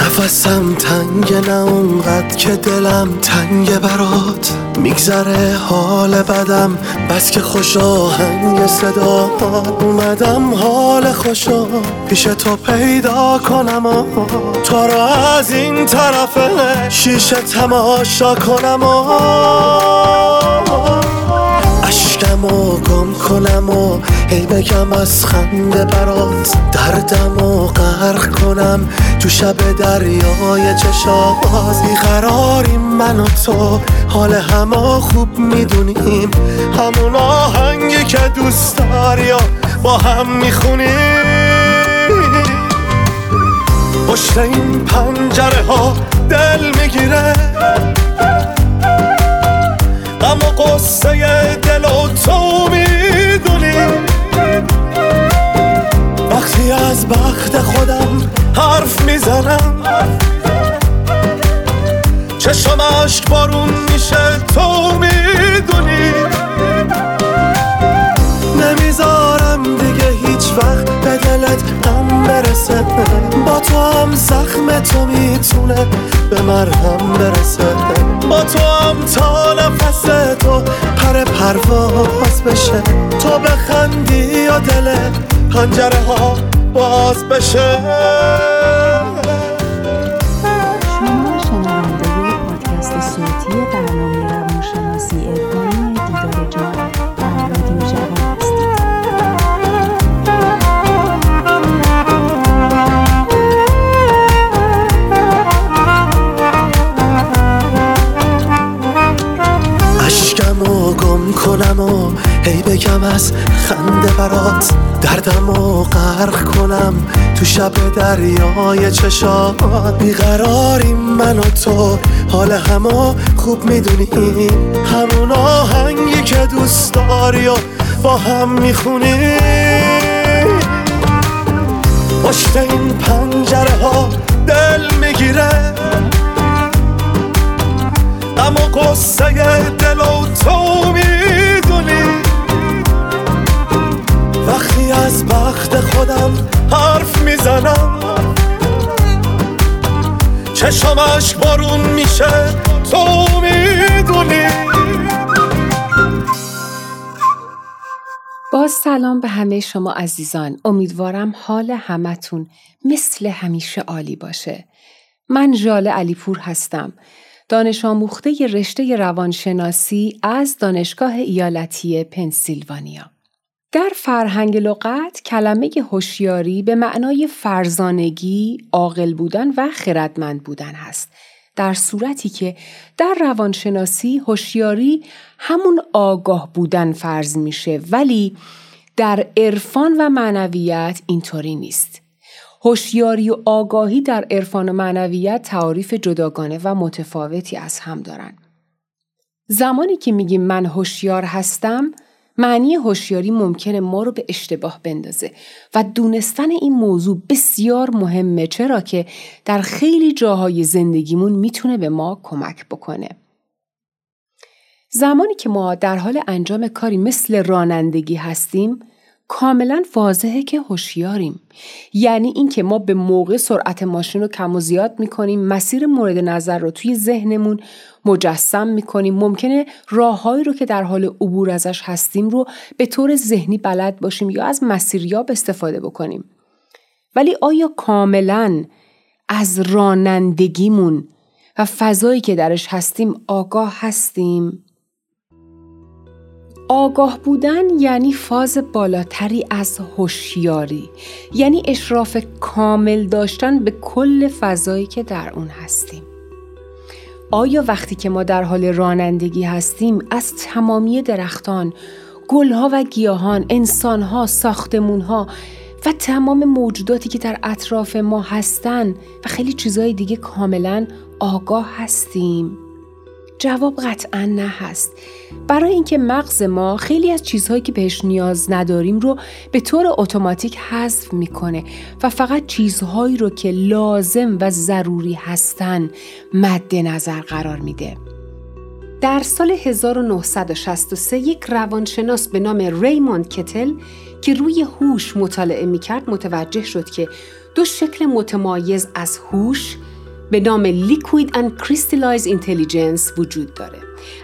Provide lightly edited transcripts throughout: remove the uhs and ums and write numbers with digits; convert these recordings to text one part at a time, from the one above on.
نفسم تنگه نه اونقدر که دلم تنگه برات، میگذره حال بدم بس که خوش آهنگ صدا اومدم، حال خوشا پیش تو پیدا کنم و تو را از این طرف شیشه تماشا کنم و اشکم و گم کنم و هی بگم از خنده برات، دردم و غرق کنم تو شب دریای چشاز. بیقراریم من و تو، حال همه خوب میدونیم، همون آهنگی که دوست داری و با هم میخونیم. پشت این پنجره ها دل میگیره، غم و قصه دل و تو میدونی. وقتی از بخت خودم حرف میزنم، چشم عشق بارون میشه تو میدونی. نمیذارم دیگه هیچ وقت به دلت هم برسه، با تو هم زخم تو میتونه به مرهم برسه، با تو هم تا نفس تو پر پرواز بشه، تو بخندی و دلت پنجره ها باز بشه. شما شنونده پادکست صوتی برنامه روانشناسی عرفانی دیدار جان در رادیو جوان هستید. اشکم و گم کنم و هی بگم از خنده برات، دردم و غرق کنم تو شب دریای چشات. بیقراریم من و تو، حال همه خوب میدونیم، همون آهنگی که دوست داری و با هم میخونیم. پشت این پنجره ها دل میگیره، اما قصه دل و تو میدونی. وقتی از بخت خودم حرف میزنم، چشم عشق بارون میشه تو میدونی. باز سلام به همه شما عزیزان، امیدوارم حال همتون مثل همیشه عالی باشه. من ژاله علیپور هستم، دانش آموخته رشته روانشناسی از دانشگاه ایالتی پنسیلوانیا. در فرهنگ لغت کلمه هوشیاری به معنای فرزانگی، عاقل بودن و خردمند بودن هست، در صورتی که در روانشناسی هوشیاری همون آگاه بودن فرض میشه، ولی در عرفان و معنویت اینطوری نیست. هوشیاری و آگاهی در عرفان و معنویت تعاریف جداگانه و متفاوتی از هم دارن. زمانی که میگیم من هوشیار هستم، معنی هوشیاری ممکنه ما رو به اشتباه بندازه و دونستن این موضوع بسیار مهمه، چرا که در خیلی جاهای زندگیمون میتونه به ما کمک بکنه. زمانی که ما در حال انجام کاری مثل رانندگی هستیم، کاملا واضحه که هوشیاریم، یعنی اینکه ما به موقع سرعت ماشین رو کم و زیاد میکنیم، مسیر مورد نظر رو توی ذهنمون مجسم میکنیم، ممکنه راههایی رو که در حال عبور ازش هستیم رو به طور ذهنی بلد باشیم یا از مسیریاب استفاده بکنیم. ولی آیا کاملا از رانندگیمون و فضایی که درش هستیم آگاه هستیم؟ آگاه بودن یعنی فاز بالاتری از هوشیاری، یعنی اشراف کامل داشتن به کل فضایی که در اون هستیم. آیا وقتی که ما در حال رانندگی هستیم از تمامی درختان، گلها و گیاهان، انسانها، ساختمونها و تمام موجوداتی که در اطراف ما هستن و خیلی چیزهای دیگه کاملا آگاه هستیم؟ جواب قطعاً نه هست. برای اینکه مغز ما خیلی از چیزهایی که بهش نیاز نداریم رو به طور اتوماتیک حذف میکنه و فقط چیزهایی رو که لازم و ضروری هستن مد نظر قرار میده. در سال 1963 یک روانشناس به نام ریموند کتل که روی هوش مطالعه می‌کرد متوجه شد که دو شکل متمایز از هوش به نام لیکوید and crystallized intelligence وجود داره.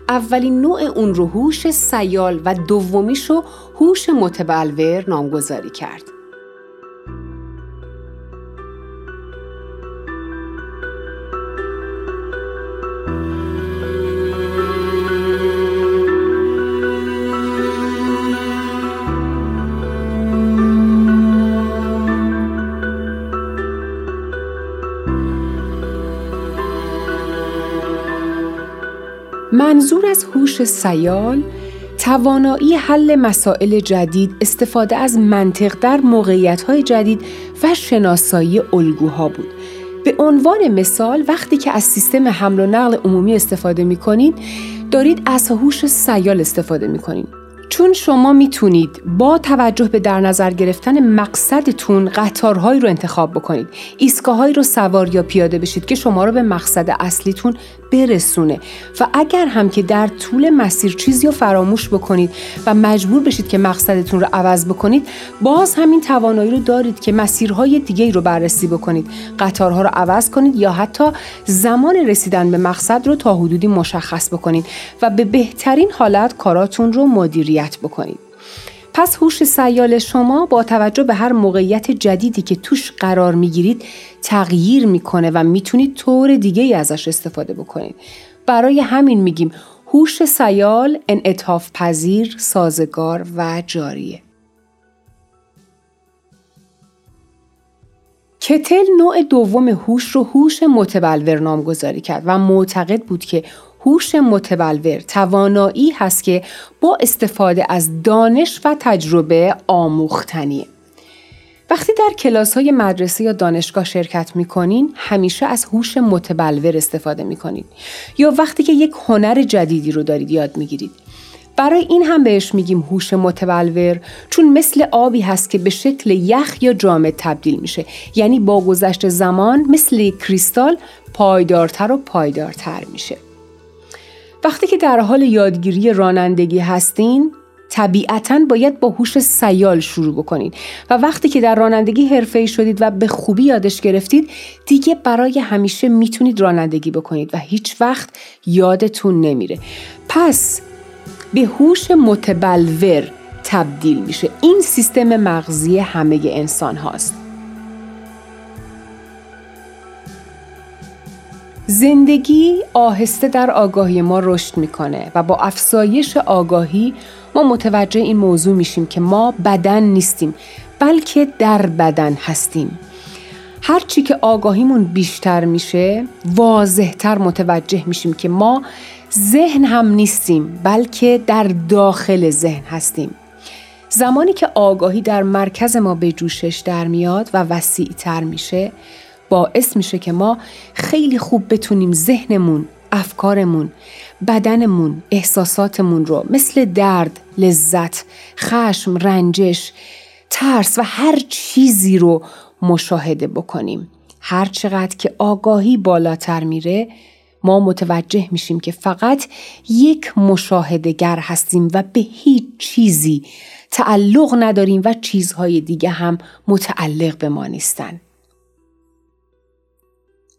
اولین نوع اون رو هوش سیال و دومیش رو هوش متبلور نامگذاری کرد. منظور از هوش سیال، توانایی حل مسائل جدید، استفاده از منطق در موقعیت‌های جدید و شناسایی الگوها بود. به عنوان مثال، وقتی که از سیستم حمل و نقل عمومی استفاده می‌کنید، دارید از هوش سیال استفاده می‌کنید. چون شما می‌تونید با توجه به در نظر گرفتن مقصدتون قطارهایی رو انتخاب بکنید، ایستگاه‌هایی رو سوار یا پیاده بشید که شما رو به مقصد اصلیتون برسونه و اگر هم که در طول مسیر چیزی رو فراموش بکنید و مجبور بشید که مقصدتون رو عوض بکنید، باز همین توانایی رو دارید که مسیرهای دیگه‌ای رو بررسی بکنید، قطارها رو عوض کنید یا حتی زمان رسیدن به مقصد رو تا حدودی مشخص بکنید و به بهترین حالت کاراتون رو مدیریت بکنید. پس هوش سیال شما با توجه به هر موقعیت جدیدی که توش قرار میگیرید تغییر میکنه و میتونید طور دیگه‌ای ازش استفاده بکنید. برای همین میگیم هوش سیال انعطاف پذیر، سازگار و جاریه. کتل نوع دوم هوش رو هوش متبلور نامگذاری کرد و معتقد بود که هوش متبلور توانایی هست که با استفاده از دانش و تجربه آموختنیه. وقتی در کلاس‌های مدرسه یا دانشگاه شرکت می‌کنین، همیشه از هوش متبلور استفاده می‌کنید. یا وقتی که یک هنر جدیدی رو دارید یاد می‌گیرید. برای این هم بهش میگیم هوش متبلور، چون مثل آبی هست که به شکل یخ یا جامد تبدیل میشه. یعنی با گذشت زمان مثل کریستال پایدارتر و پایدارتر میشه. وقتی که در حال یادگیری رانندگی هستین، طبیعتاً باید با هوش سیال شروع بکنید و وقتی که در رانندگی حرفه‌ای شدید و به خوبی یادش گرفتید، دیگه برای همیشه میتونید رانندگی بکنید و هیچ وقت یادتون نمیره. پس به هوش متبلور تبدیل میشه. این سیستم مغزی همه انسان هاست. زندگی آهسته در آگاهی ما رشد میکنه و با افزایش آگاهی ما متوجه این موضوع میشیم که ما بدن نیستیم، بلکه در بدن هستیم. هرچی که آگاهیمون بیشتر میشه، واضحتر متوجه میشیم که ما ذهن هم نیستیم، بلکه در داخل ذهن هستیم. زمانی که آگاهی در مرکز ما به جوشش در میاد و وسیعتر میشه، باعث میشه که ما خیلی خوب بتونیم ذهنمون، افکارمون، بدنمون، احساساتمون رو مثل درد، لذت، خشم، رنجش، ترس و هر چیزی رو مشاهده بکنیم. هر چقدر که آگاهی بالاتر میره، ما متوجه میشیم که فقط یک مشاهده‌گر هستیم و به هیچ چیزی تعلق نداریم و چیزهای دیگه هم متعلق به ما نیستن.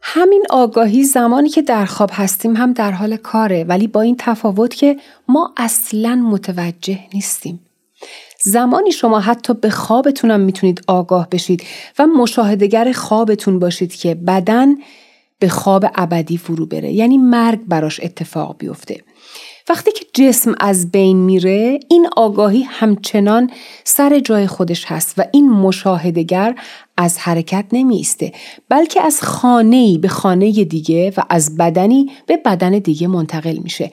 همین آگاهی زمانی که در خواب هستیم هم در حال کاره، ولی با این تفاوت که ما اصلاً متوجه نیستیم. زمانی شما حتی به خوابتون هم میتونید آگاه بشید و مشاهده‌گر خوابتون باشید که بدن به خواب ابدی فرو بره، یعنی مرگ براش اتفاق بیفته. وقتی که جسم از بین میره، این آگاهی همچنان سر جای خودش هست و این مشاهده‌گر از حرکت نمی ایسته، بلکه از خانه‌ای به خانه دیگه و از بدنی به بدن دیگه منتقل میشه.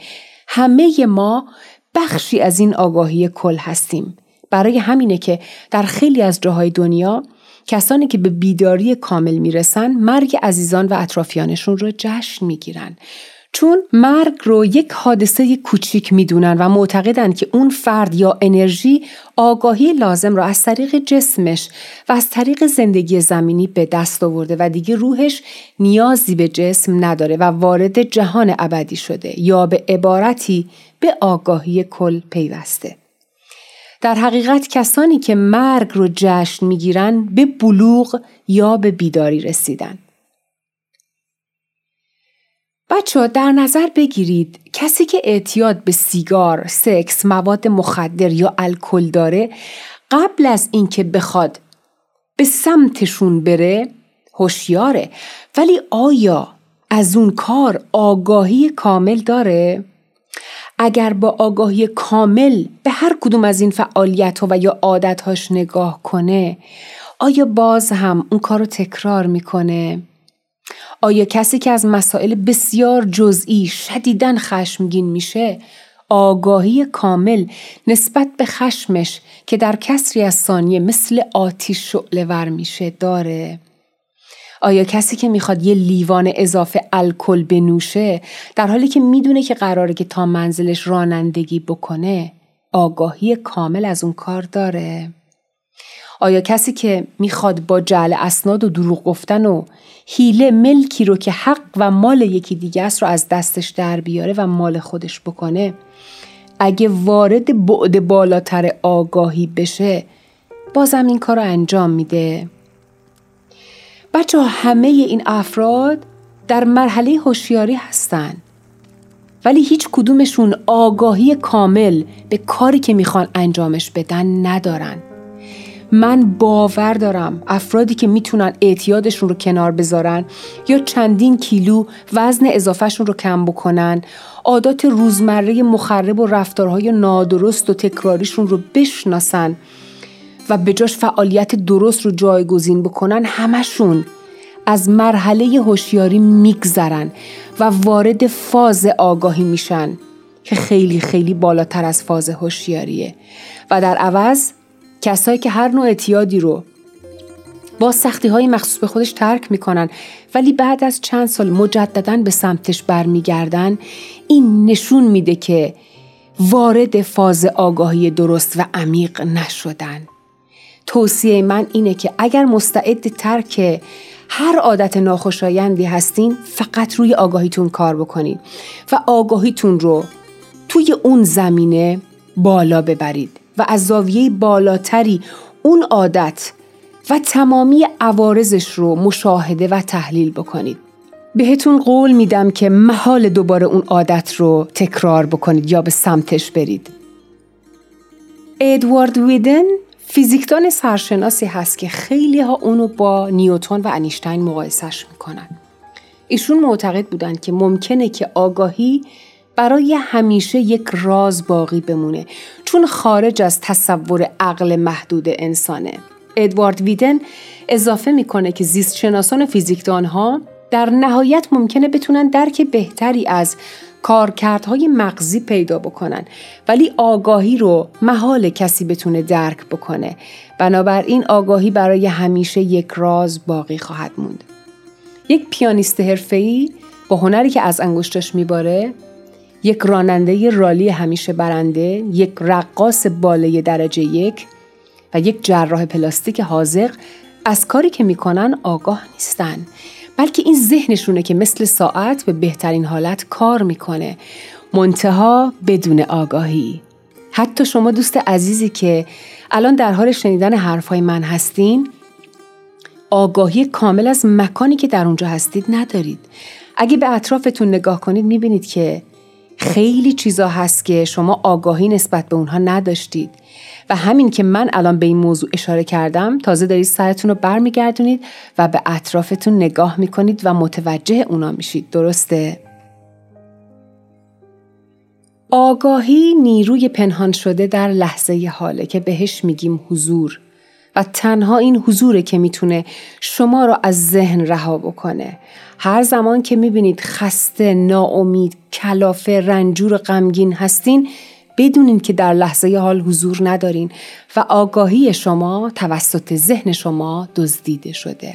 همه ما بخشی از این آگاهی کل هستیم. برای همینه که در خیلی از جاهای دنیا کسانی که به بیداری کامل میرسن، مرگ عزیزان و اطرافیانشون رو جشن میگیرن، چون مرگ رو یک حادثه کوچیک میدونن و معتقدن که اون فرد یا انرژی آگاهی لازم رو از طریق جسمش و از طریق زندگی زمینی به دست آورده و دیگه روحش نیازی به جسم نداره و وارد جهان ابدی شده یا به عبارتی به آگاهی کل پیوسته. در حقیقت کسانی که مرگ رو جشن میگیرن به بلوغ یا به بیداری رسیدن. بچه در نظر بگیرید کسی که اعتیاد به سیگار، سکس، مواد مخدر یا الکل داره قبل از اینکه بخواد به سمتشون بره هوشیاره، ولی آیا از اون کار آگاهی کامل داره؟ اگر با آگاهی کامل به هر کدوم از این فعالیت‌ها و یا عادت‌هاش نگاه کنه آیا باز هم اون کارو تکرار میکنه؟ آیا کسی که از مسائل بسیار جزئی شدیداً خشمگین میشه آگاهی کامل نسبت به خشمش که در کسری از ثانیه مثل آتش شعله‌ور میشه داره؟ آیا کسی که میخواد یه لیوان اضافه الکل بنوشه در حالی که میدونه که قراره که تا منزلش رانندگی بکنه آگاهی کامل از اون کار داره؟ آیا کسی که میخواد با جعل اسناد و دروغ گفتن و حیله ملکی رو که حق و مال یکی دیگه است رو از دستش در بیاره و مال خودش بکنه اگه وارد بعد بالاتر آگاهی بشه بازم این کار رو انجام میده؟ بچه همه این افراد در مرحله هوشیاری هستن ولی هیچ کدومشون آگاهی کامل به کاری که میخوان انجامش بدن ندارن. من باور دارم افرادی که میتونن اعتیادشون رو کنار بذارن یا چندین کیلو وزن اضافهشون رو کم بکنن، عادات روزمره مخرب و رفتارهای نادرست و تکراریشون رو بشناسن و به جاش فعالیت درست رو جایگزین بکنن، همشون از مرحله هوشیاری میگذرن و وارد فاز آگاهی میشن که خیلی خیلی بالاتر از فاز هوشیاریه. و در عوض کسایی که هر نوع اعتیادی رو با سختی‌های مخصوص به خودش ترک میکنن ولی بعد از چند سال مجدداً به سمتش برمیگردن، این نشون میده که وارد فاز آگاهی درست و عمیق نشدن. توصیه من اینه که اگر مستعد ترک هر عادت ناخوشایندی هستین فقط روی آگاهیتون کار بکنید و آگاهیتون رو توی اون زمینه بالا ببرید و از زاویه بالاتری اون عادت و تمامی عوارضش رو مشاهده و تحلیل بکنید. بهتون قول میدم که محال دوباره اون عادت رو تکرار بکنید یا به سمتش برید. ادوارد ویدن فیزیکدان سرشناسی هست که خیلی ها اونو با نیوتن و انیشتین مقایسش میکنن. ایشون معتقد بودن که ممکنه که آگاهی برای همیشه یک راز باقی بمونه چون خارج از تصور عقل محدود انسانه. ادوارد ویدن اضافه میکنه که زیستشناسان و فیزیکدانها در نهایت ممکنه بتونن درک بهتری از کارکردهای مغزی پیدا بکنن ولی آگاهی رو محال کسی بتونه درک بکنه، بنابراین آگاهی برای همیشه یک راز باقی خواهد موند. یک پیانیست حرفه‌ای با هنری که از انگشتش میباره، یک راننده رالی همیشه برنده، یک رقاص بالای درجه یک و یک جراح پلاستیک حاذق از کاری که میکنن آگاه نیستن، بلکه این ذهنشونه که مثل ساعت به بهترین حالت کار میکنه، منتها بدون آگاهی. حتی شما دوست عزیزی که الان در حال شنیدن حرفای من هستین آگاهی کامل از مکانی که در اونجا هستید ندارید. اگه به اطرافتون نگاه کنید میبینید که خیلی چیزا هست که شما آگاهی نسبت به اونها نداشتید و همین که من الان به این موضوع اشاره کردم تازه دارید سرتون رو برمیگردونید و به اطرافتون نگاه میکنید و متوجه اونا میشید. درسته؟ آگاهی نیروی پنهان شده در لحظه حاله که بهش میگیم حضور و تنها این حضوره که میتونه شما رو از ذهن رها بکنه. هر زمان که میبینید خسته، ناامید، کلافه، رنجور، غمگین هستین بدونین که در لحظه حال حضور ندارین و آگاهی شما توسط ذهن شما دزدیده شده.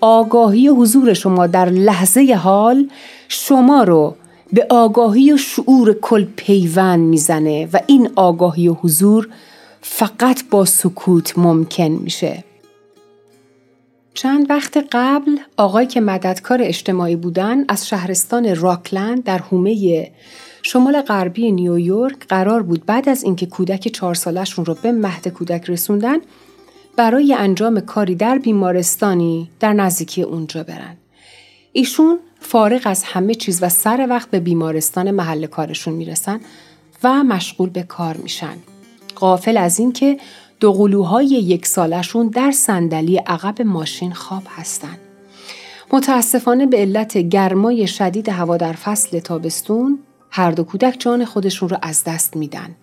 آگاهی و حضور شما در لحظه حال شما رو به آگاهی و شعور کل پیوند میزنه و این آگاهی و حضور فقط با سکوت ممکن میشه. چند وقت قبل آقای که مددکار اجتماعی بودن از شهرستان راکلند در حومه شمال غربی نیویورک قرار بود بعد از اینکه کودک 4 سالشون رو به مهد کودک رسوندن برای انجام کاری در بیمارستانی در نزدیکی اونجا برن. ایشون فارغ از همه چیز و سر وقت به بیمارستان محل کارشون میرسن و مشغول به کار میشن، غافل از این که 2 قلوهای 1 سالشون در صندلی عقب ماشین خواب هستن. متاسفانه به علت گرمای شدید هوا در فصل تابستون 2 کودک جان خودشون رو از دست میدن.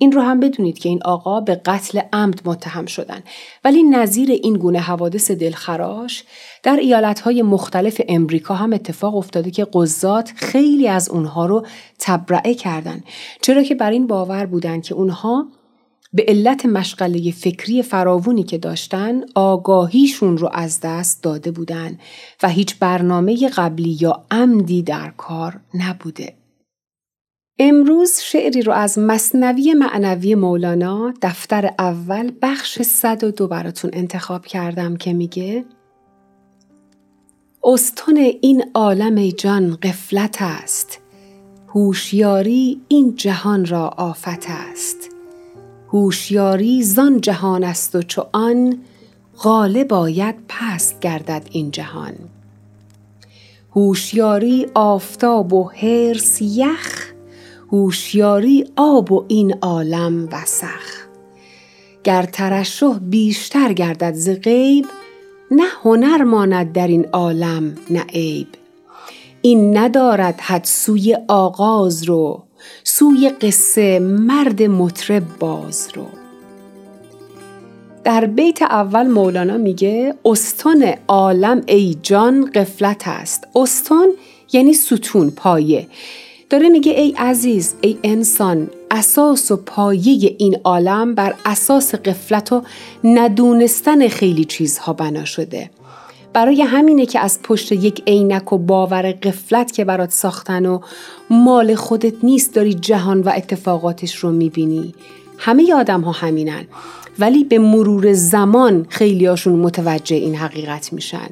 این رو هم بدونید که این آقا به قتل عمد متهم شدن، ولی نظیر این گونه حوادث دلخراش در ایالت‌های مختلف امریکا هم اتفاق افتاده که قضات خیلی از اونها رو تبرئه کردن، چرا که بر این باور بودن که اونها به علت مشغله فکری فراوانی که داشتن آگاهیشون رو از دست داده بودن و هیچ برنامه قبلی یا عمدی در کار نبوده. امروز شعری رو از مثنوی معنوی مولانا دفتر اول بخش 102 براتون انتخاب کردم که میگه: استن این عالم ای جان غفلت است، هوشیاری این جهان را آفت است، هوشیاری زان جهان است و چو آن غالب آید پست گردد این جهان، هوشیاری آفتاب و حرص یخ، هوشیاری آب و این عالم وسخ، گر ترشح بیشتر گردد ز غیب، نه هنر ماند در این عالم نه عیب، این ندارد حد سوی آغاز رو، سوی قصه مرد مطرب باز رو. در بیت اول مولانا میگه استن عالم ای جان غفلت است. استن یعنی ستون، پایه. داره میگه ای عزیز، ای انسان، اساس و پایه این عالم بر اساس غفلت و ندونستن خیلی چیزها بنا شده. برای همینه که از پشت یک عینک و باور غفلت که برات ساختن و مال خودت نیست داری جهان و اتفاقاتش رو میبینی. همه آدم ها همینن، ولی به مرور زمان خیلی هاشون متوجه این حقیقت میشن.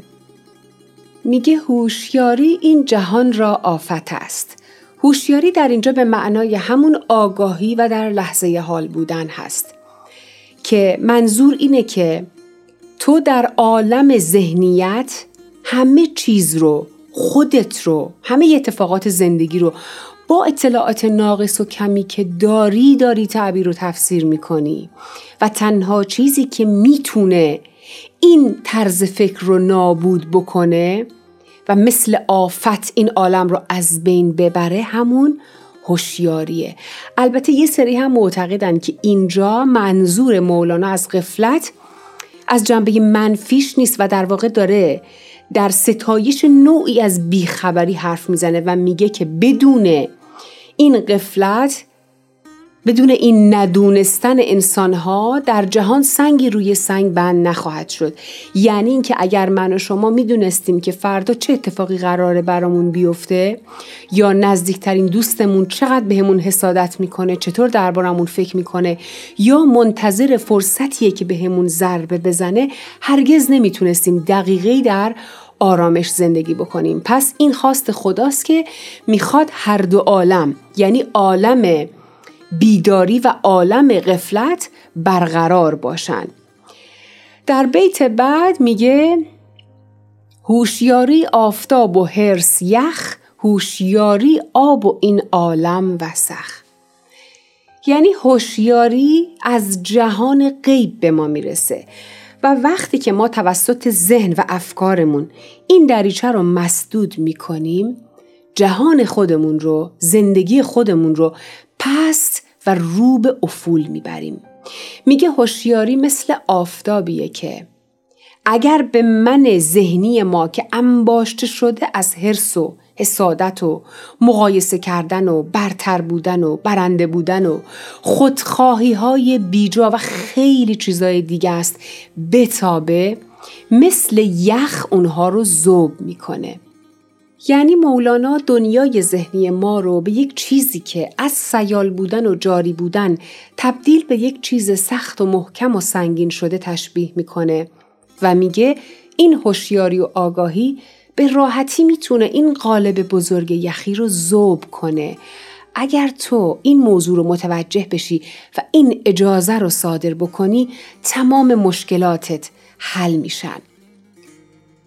میگه هوشیاری این جهان را آفت است. هوشیاری در اینجا به معنای همون آگاهی و در لحظه حال بودن هست که منظور اینه که تو در عالم ذهنیت همه چیز رو، خودت رو، همه اتفاقات زندگی رو با اطلاعات ناقص و کمی که داری تعبیر و تفسیر میکنی و تنها چیزی که میتونه این طرز فکر رو نابود بکنه و مثل آفت این عالم رو از بین ببره همون هوشیاریه. البته یه سری هم معتقدن که اینجا منظور مولانا از غفلت از جنبه منفیش نیست و در واقع داره در ستایش نوعی از بیخبری حرف میزنه و میگه که بدون این غفلت، بدون این ندونستن انسانها در جهان سنگی روی سنگ بند نخواهد شد. یعنی این که اگر من و شما میدونستیم که فردا چه اتفاقی قراره برامون بیفته یا نزدیکترین دوستمون چقدر بهمون حسادت میکنه، چطور دربارمون فکر میکنه یا منتظر فرصتیه که بهمون ضربه بزنه، هرگز نمیتونستیم دقیقه‌ای در آرامش زندگی بکنیم. پس این خواست خداست که میخواد هر دو عالم، یعنی عالم بیداری و عالم غفلت، برقرار باشن. در بیت بعد میگه هوشیاری آفتاب و حرص یخ، هوشیاری آب و این عالم وسخ. یعنی هوشیاری از جهان غیب به ما میرسه و وقتی که ما توسط ذهن و افکارمون این دریچه رو مسدود میکنیم، جهان خودمون رو، زندگی خودمون رو پست و رو به افول میبریم. میگه هوشیاری مثل آفتابیه که اگر به من ذهنی ما که انباشته شده از حرص و حسادت و مقایسه کردن و برتر بودن و برنده بودن و خودخواهی های بیجا و خیلی چیزای دیگه است بتابه، مثل یخ اونها رو ذوب میکنه. یعنی مولانا دنیای ذهنی ما رو به یک چیزی که از سیال بودن و جاری بودن تبدیل به یک چیز سخت و محکم و سنگین شده تشبیه میکنه و میگه این هوشیاری و آگاهی به راحتی میتونه این قالب بزرگ یخی رو ذوب کنه. اگر تو این موضوع رو متوجه بشی و این اجازه رو صادر بکنی، تمام مشکلاتت حل میشن.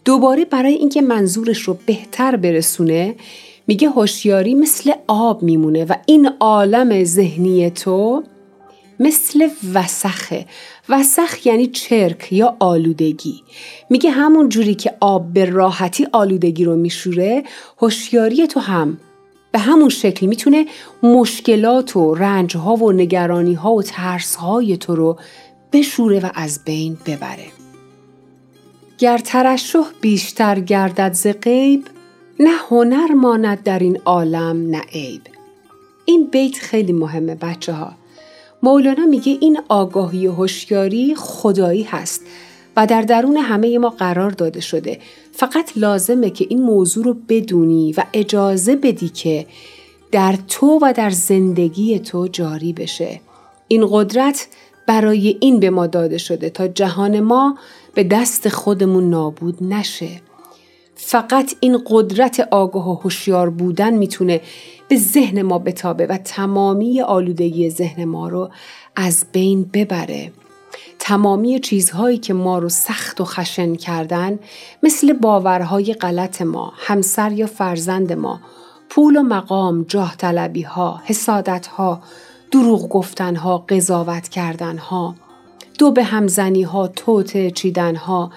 دوباره برای اینکه منظورش رو بهتر برسونه میگه هوشیاری مثل آب میمونه و این عالم ذهنی تو مثل وسخه. وسخ یعنی چرک یا آلودگی. میگه همون جوری که آب به راحتی آلودگی رو میشوره، هوشیاری تو هم به همون شکل میتونه مشکلات و رنجها و نگرانیها و ترسهای تو رو بشوره و از بین ببره. گر ترشح بیشتر گردد ز غیب، نه هنر ماند در این عالم نه عیب. این بیت خیلی مهمه بچه ها. مولانا میگه این آگاهی و هوشیاری خدایی هست و در درون همه ما قرار داده شده. فقط لازمه که این موضوع رو بدونی و اجازه بدی که در تو و در زندگی تو جاری بشه. این قدرت برای این به ما داده شده تا جهان ما به دست خودمون نابود نشه. فقط این قدرت آگاه و هوشیار بودن میتونه به ذهن ما بتابه و تمامی آلودگی ذهن ما رو از بین ببره. تمامی چیزهایی که ما رو سخت و خشن کردن، مثل باورهای غلط ما، همسر یا فرزند ما، پول و مقام، جاه طلبی ها، حسادت ها، دروغ گفتن ها، قضاوت کردن ها، دو به همزنی ها، توته چیدن ها،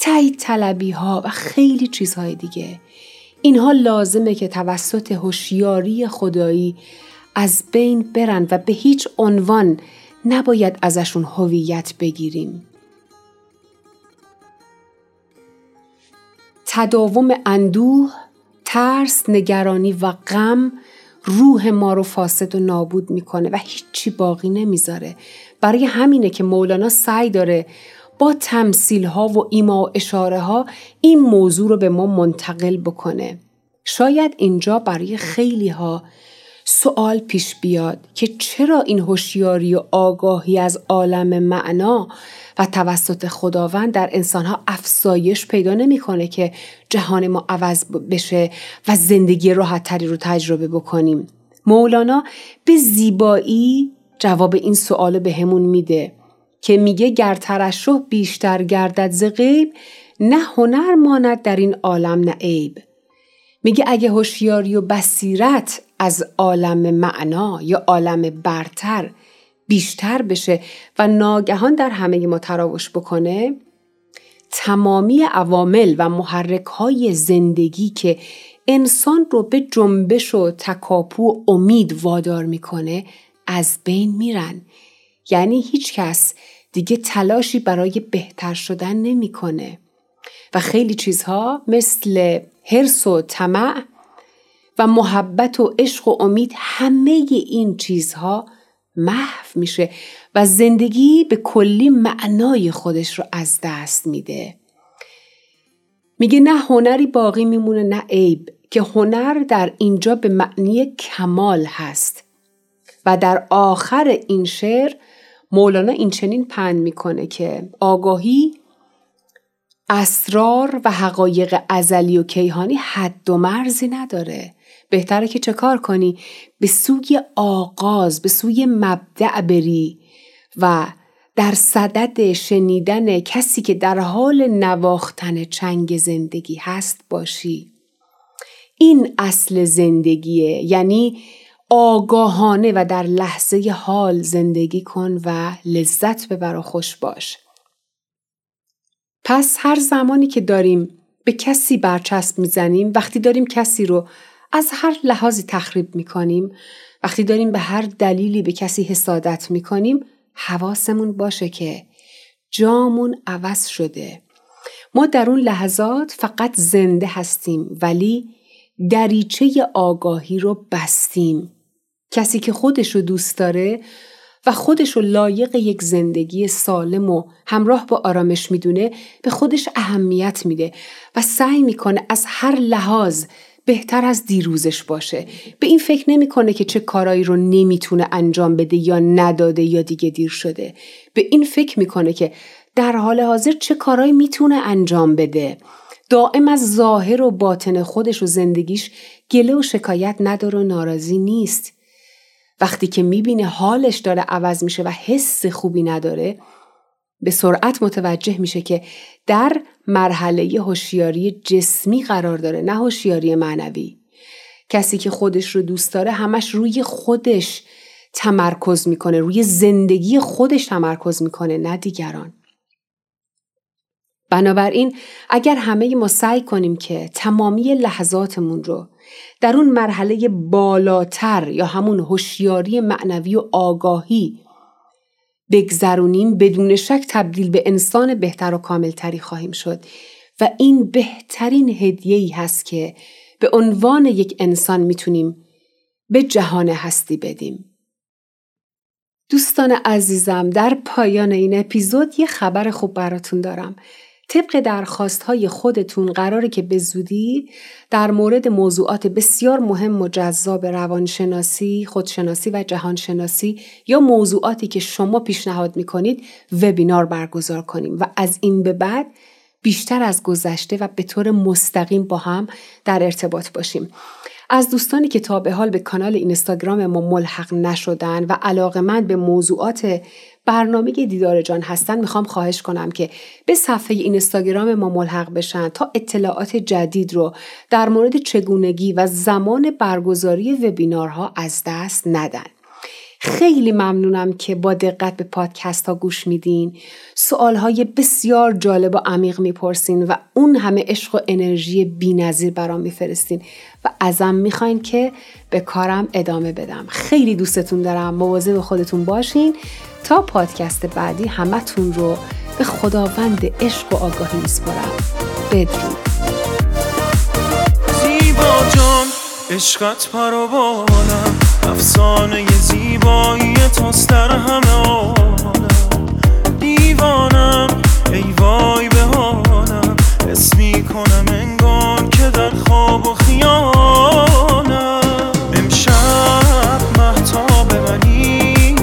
تایید طلبی ها و خیلی چیزهای دیگه، اینها لازمه که توسط هوشیاری خدایی از بین برن و به هیچ عنوان نباید ازشون هویت بگیریم. تداوم اندوه، ترس، نگرانی و غم روح ما رو فاسد و نابود میکنه و هیچی باقی نمیذاره. برای همینه که مولانا سعی داره با تمثیل‌ها و ایما و اشاره‌ها این موضوع رو به ما منتقل بکنه. شاید اینجا برای خیلی‌ها سوال پیش بیاد که چرا این هوشیاری و آگاهی از عالم معنا و توسط خداوند در انسان‌ها افزایش پیدا نمی‌کنه که جهان ما عوض بشه و زندگی راحت‌تری رو تجربه بکنیم. مولانا به زیبایی جواب این سوال به همون میده که میگه گر ترشح بیشتر گردد ز غیب، نه هنر ماند در این عالم نه عیب. میگه اگه هوشیاری و بصیرت از عالم معنا یا عالم برتر بیشتر بشه و ناگهان در همه ما تراوش بکنه، تمامی عوامل و محرک‌های زندگی که انسان رو به جنبش و تکاپو و امید وادار میکنه از بین میرن. یعنی هیچ کس دیگه تلاشی برای بهتر شدن نمیکنه و خیلی چیزها مثل حرص و طمع و محبت و عشق و امید، همه این چیزها محو میشه و زندگی به کلی معنای خودش رو از دست میده. میگه نه هنری باقی میمونه نه عیب، که هنر در اینجا به معنی کمال هست. و در آخر این شعر مولانا این چنین پند میکنه که آگاهی، اسرار و حقایق ازلی و کیهانی حد و مرزی نداره. بهتره که چه کار کنی؟ به سوی آغاز، به سوی مبدأ بری و در صدد شنیدن کسی که در حال نواختن چنگ زندگی هست باشی. این اصل زندگیه، یعنی آگاهانه و در لحظه حال زندگی کن و لذت ببر و خوش باش. پس هر زمانی که داریم به کسی برچسب میزنیم، وقتی داریم کسی رو از هر لحاظی تخریب میکنیم، وقتی داریم به هر دلیلی به کسی حسادت میکنیم، حواسمون باشه که جامون عوض شده. ما در اون لحظات فقط زنده هستیم ولی دریچه آگاهی رو بستیم. کسی که خودش رو دوست داره و خودشو لایق یک زندگی سالم و همراه با آرامش میدونه، به خودش اهمیت میده و سعی میکنه از هر لحاظ بهتر از دیروزش باشه. به این فکر نمیکنه که چه کارایی رو نمیتونه انجام بده یا نداده یا دیگه دیر شده. به این فکر میکنه که در حال حاضر چه کارایی میتونه انجام بده. دائم از ظاهر و باطن خودش و زندگیش گله و شکایت نداره و ناراضی نیست. وقتی که میبینه حالش داره عوض میشه و حس خوبی نداره، به سرعت متوجه میشه که در مرحله هوشیاری جسمی قرار داره، نه هوشیاری معنوی. کسی که خودش رو دوست داره همش روی خودش تمرکز میکنه، روی زندگی خودش تمرکز میکنه، نه دیگران. بنابراین اگر همه ما سعی کنیم که تمامی لحظاتمون رو در اون مرحله بالاتر یا همون هوشیاری معنوی و آگاهی بگذرونیم، بدون شک تبدیل به انسان بهتر و کاملتری خواهیم شد و این بهترین هدیه‌ای هست که به عنوان یک انسان میتونیم به جهان هستی بدیم. دوستان عزیزم، در پایان این اپیزود یه خبر خوب براتون دارم. طبق درخواست‌های خودتون قراره که به زودی در مورد موضوعات بسیار مهم و جذاب روانشناسی، خودشناسی و جهانشناسی یا موضوعاتی که شما پیشنهاد می‌کنید وبینار برگزار کنیم و از این به بعد بیشتر از گذشته و به طور مستقیم با هم در ارتباط باشیم. از دوستانی که تا به حال به کانال اینستاگرام ما ملحق نشدن و علاقه‌مند به موضوعات برنامه دیدار جان هستن، میخوام خواهش کنم که به صفحه اینستاگرام ما ملحق بشن تا اطلاعات جدید رو در مورد چگونگی و زمان برگزاری وبینارها از دست ندن. خیلی ممنونم که با دقت به پادکست ها گوش میدین، سوالهای بسیار جالب و عمیق میپرسین و اون همه عشق و انرژی بی‌نظیر برام میفرستین و ازم میخواین که به کارم ادامه بدم. خیلی دوستتون دارم، مواظب خودتون باشین تا پادکست بعدی. همتون رو به خداوند عشق و آگاهی میسپارم. بدرود. زیبا جان، عشقت پر و بالم، افسانه زیبایی توست در همه عالم. دیوانم ای وای به حالم، حس میکنم انگار که در خواب و خیالم. امشب مهتاب منی،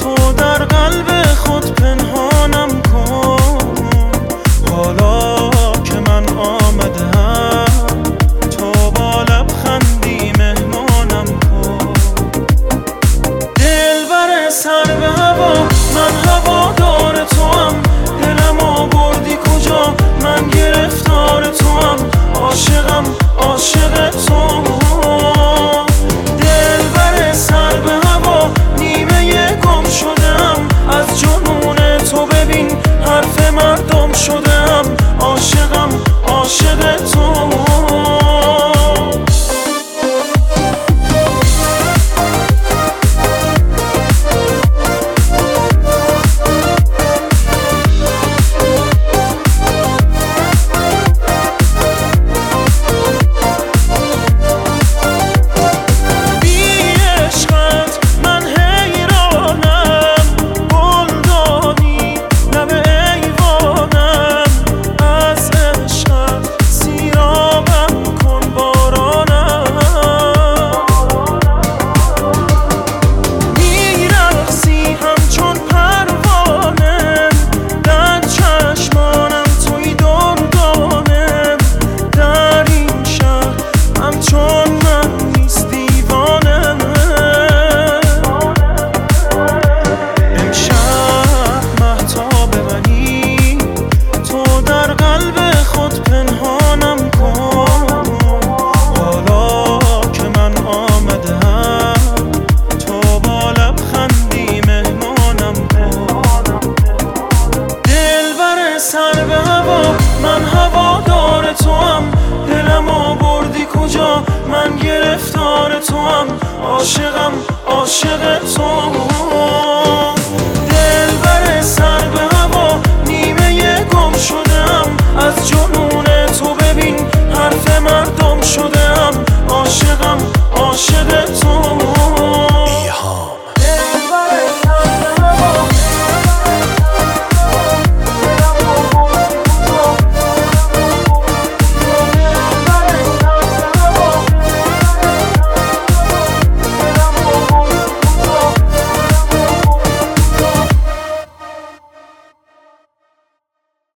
تو در قلب خود پنهانم کن. حالا که من آمدم، تو با لبخندی مهمانم کن. دل بر سر به هوا، من هوادار توام. دلم آوردی کجا، من گرفتار توام. عاشقم عاشق توام. دل بر سر به هوا، نیمه گم شدم. از جنون تو ببین حرف مردم شدم. عاشقم عاشق توام. من گرفتار توام، عاشقم عاشق تو.